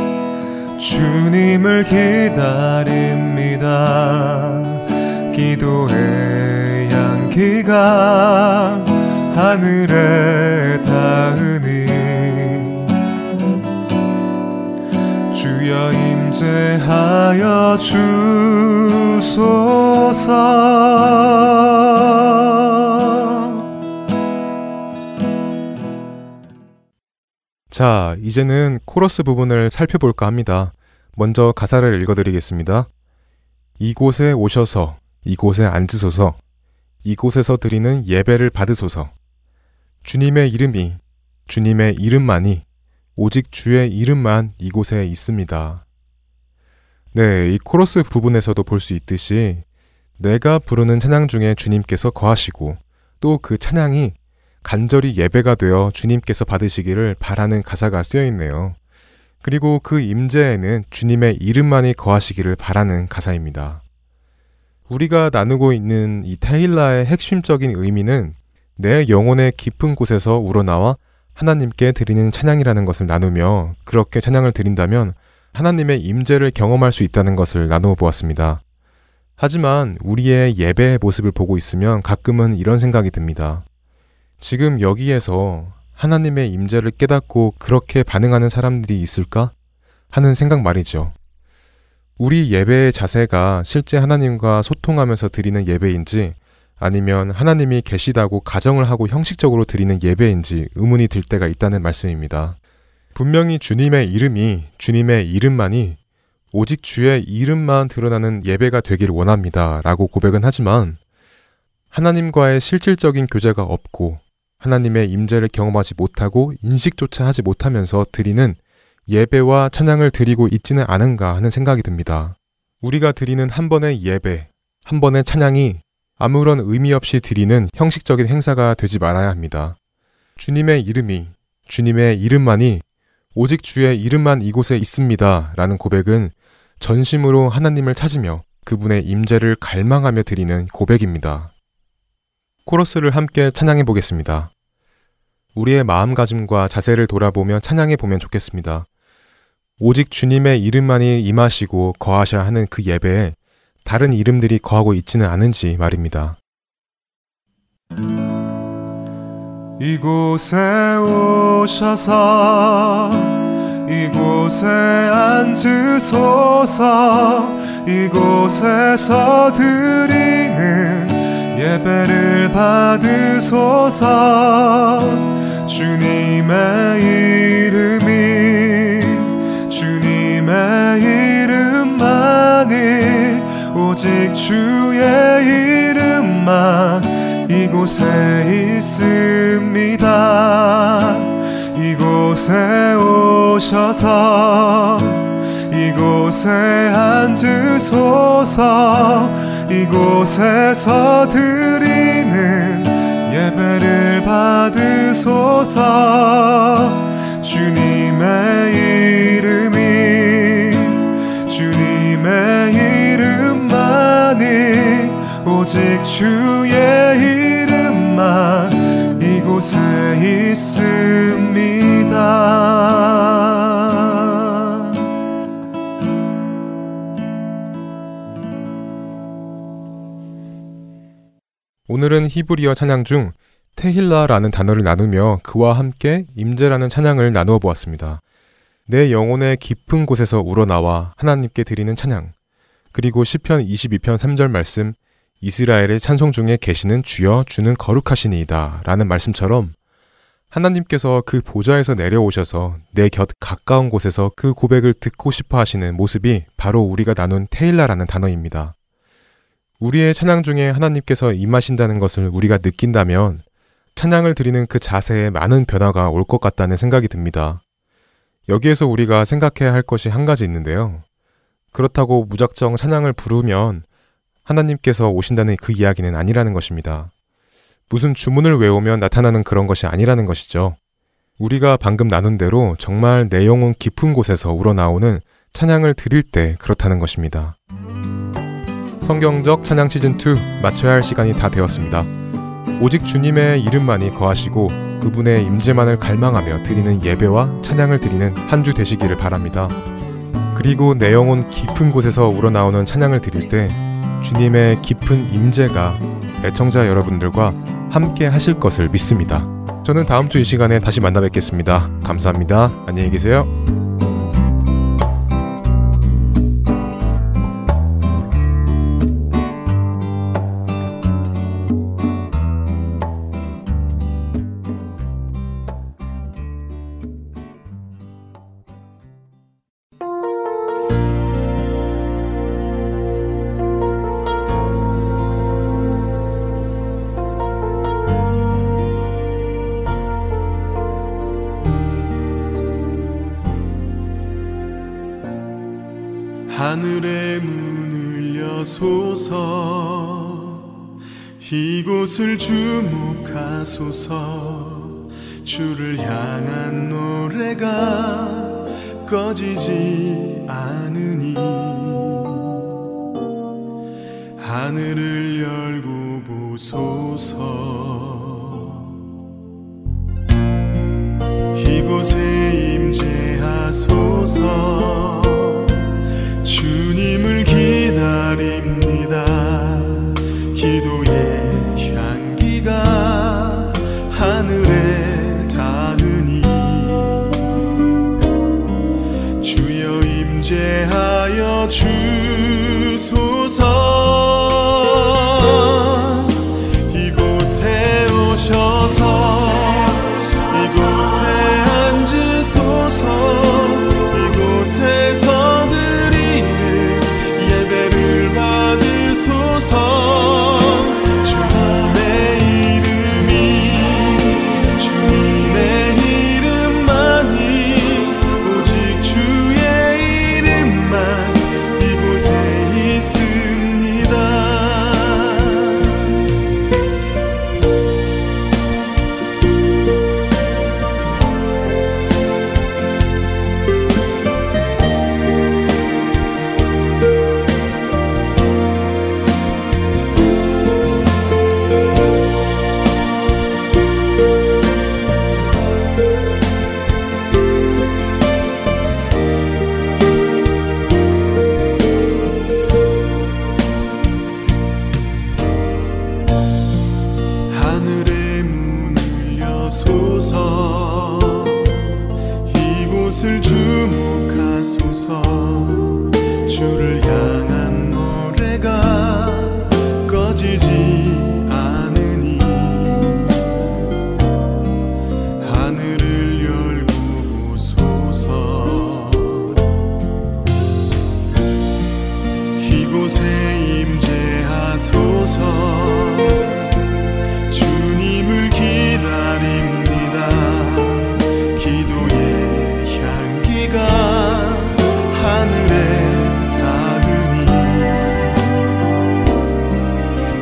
주님을 기다립니다. 기도의 향기가 하늘에 닿으니 주여 임재하여 주소서. 자, 이제는 코러스 부분을 살펴볼까 합니다. 먼저 가사를 읽어드리겠습니다. 이곳에 오셔서, 이곳에 앉으소서, 이곳에서 드리는 예배를 받으소서. 주님의 이름이, 주님의 이름만이, 오직 주의 이름만 이곳에 있습니다. 네, 이 코러스 부분에서도 볼 수 있듯이 내가 부르는 찬양 중에 주님께서 거하시고 또 그 찬양이 간절히 예배가 되어 주님께서 받으시기를 바라는 가사가 쓰여있네요. 그리고 그 임재에는 주님의 이름만이 거하시기를 바라는 가사입니다. 우리가 나누고 있는 이 테일라의 핵심적인 의미는 내 영혼의 깊은 곳에서 우러나와 하나님께 드리는 찬양이라는 것을 나누며, 그렇게 찬양을 드린다면 하나님의 임재를 경험할 수 있다는 것을 나누어 보았습니다. 하지만 우리의 예배의 모습을 보고 있으면 가끔은 이런 생각이 듭니다. 지금 여기에서 하나님의 임재를 깨닫고 그렇게 반응하는 사람들이 있을까? 하는 생각 말이죠. 우리 예배의 자세가 실제 하나님과 소통하면서 드리는 예배인지 아니면 하나님이 계시다고 가정을 하고 형식적으로 드리는 예배인지 의문이 들 때가 있다는 말씀입니다. 분명히 주님의 이름이, 주님의 이름만이, 오직 주의 이름만 드러나는 예배가 되길 원합니다 라고 고백은 하지만 하나님과의 실질적인 교제가 없고 하나님의 임재를 경험하지 못하고 인식조차 하지 못하면서 드리는 예배와 찬양을 드리고 있지는 않은가 하는 생각이 듭니다. 우리가 드리는 한 번의 예배, 한 번의 찬양이 아무런 의미 없이 드리는 형식적인 행사가 되지 말아야 합니다. 주님의 이름이, 주님의 이름만이, 오직 주의 이름만 이곳에 있습니다 라는 고백은 전심으로 하나님을 찾으며 그분의 임재를 갈망하며 드리는 고백입니다. 코러스를 함께 찬양해 보겠습니다. 우리의 마음가짐과 자세를 돌아보며 찬양해 보면 좋겠습니다. 오직 주님의 이름만이 임하시고 거하셔야 하는 그 예배에 다른 이름들이 거하고 있지는 않은지 말입니다. 이곳에 오셔서, 이곳에 앉으소서, 이곳에서 드리는 예배를 받으소서. 주님의 이름이, 주님의 이름만이, 오직 주의 이름만 이곳에 있습니다. 이곳에 오셔서, 이곳에 앉으소서, 이곳에서 드리는 예배를 받으소서. 주님의 이름이, 주님의 이름만이, 오직 주의 이름만 이곳에 있습니다. 오늘은 히브리어 찬양 중 테힐라라는 단어를 나누며 그와 함께 임제라는 찬양을 나누어 보았습니다. 내 영혼의 깊은 곳에서 우러나와 하나님께 드리는 찬양, 그리고 시편 22편 3절 말씀 이스라엘의 찬송 중에 계시는 주여 주는 거룩하시니이다 라는 말씀처럼 하나님께서 그 보좌에서 내려오셔서 내 곁 가까운 곳에서 그 고백을 듣고 싶어 하시는 모습이 바로 우리가 나눈 테힐라라는 단어입니다. 우리의 찬양 중에 하나님께서 임하신다는 것을 우리가 느낀다면 찬양을 드리는 그 자세에 많은 변화가 올 것 같다는 생각이 듭니다. 여기에서 우리가 생각해야 할 것이 한 가지 있는데요. 그렇다고 무작정 찬양을 부르면 하나님께서 오신다는 그 이야기는 아니라는 것입니다. 무슨 주문을 외우면 나타나는 그런 것이 아니라는 것이죠. 우리가 방금 나눈 대로 정말 내 영혼 깊은 곳에서 우러나오는 찬양을 드릴 때 그렇다는 것입니다. 성경적 찬양 시즌2 마쳐야 할 시간이 다 되었습니다. 오직 주님의 이름만이 거하시고 그분의 임재만을 갈망하며 드리는 예배와 찬양을 드리는 한 주 되시기를 바랍니다. 그리고 내 영혼 깊은 곳에서 우러나오는 찬양을 드릴 때 주님의 깊은 임재가 애청자 여러분들과 함께 하실 것을 믿습니다. 저는 다음 주 이 시간에 다시 만나 뵙겠습니다. 감사합니다. 안녕히 계세요. 하늘의 문을 여소서. 이곳을 주목하소서. 주를 향한 노래가 꺼지지 않으니 하늘을 열고 보소서. 이곳에 임재하소서. 주님을 기다립니다. 기도의 향기가 하늘에 닿으니 주여 임재하여 주소서. 이곳에 오셔서 이곳에 앉으소서. 이곳에서 주님의 이름이, 주님의 이름만이, 오직 주의 이름만 이곳에 있습니다.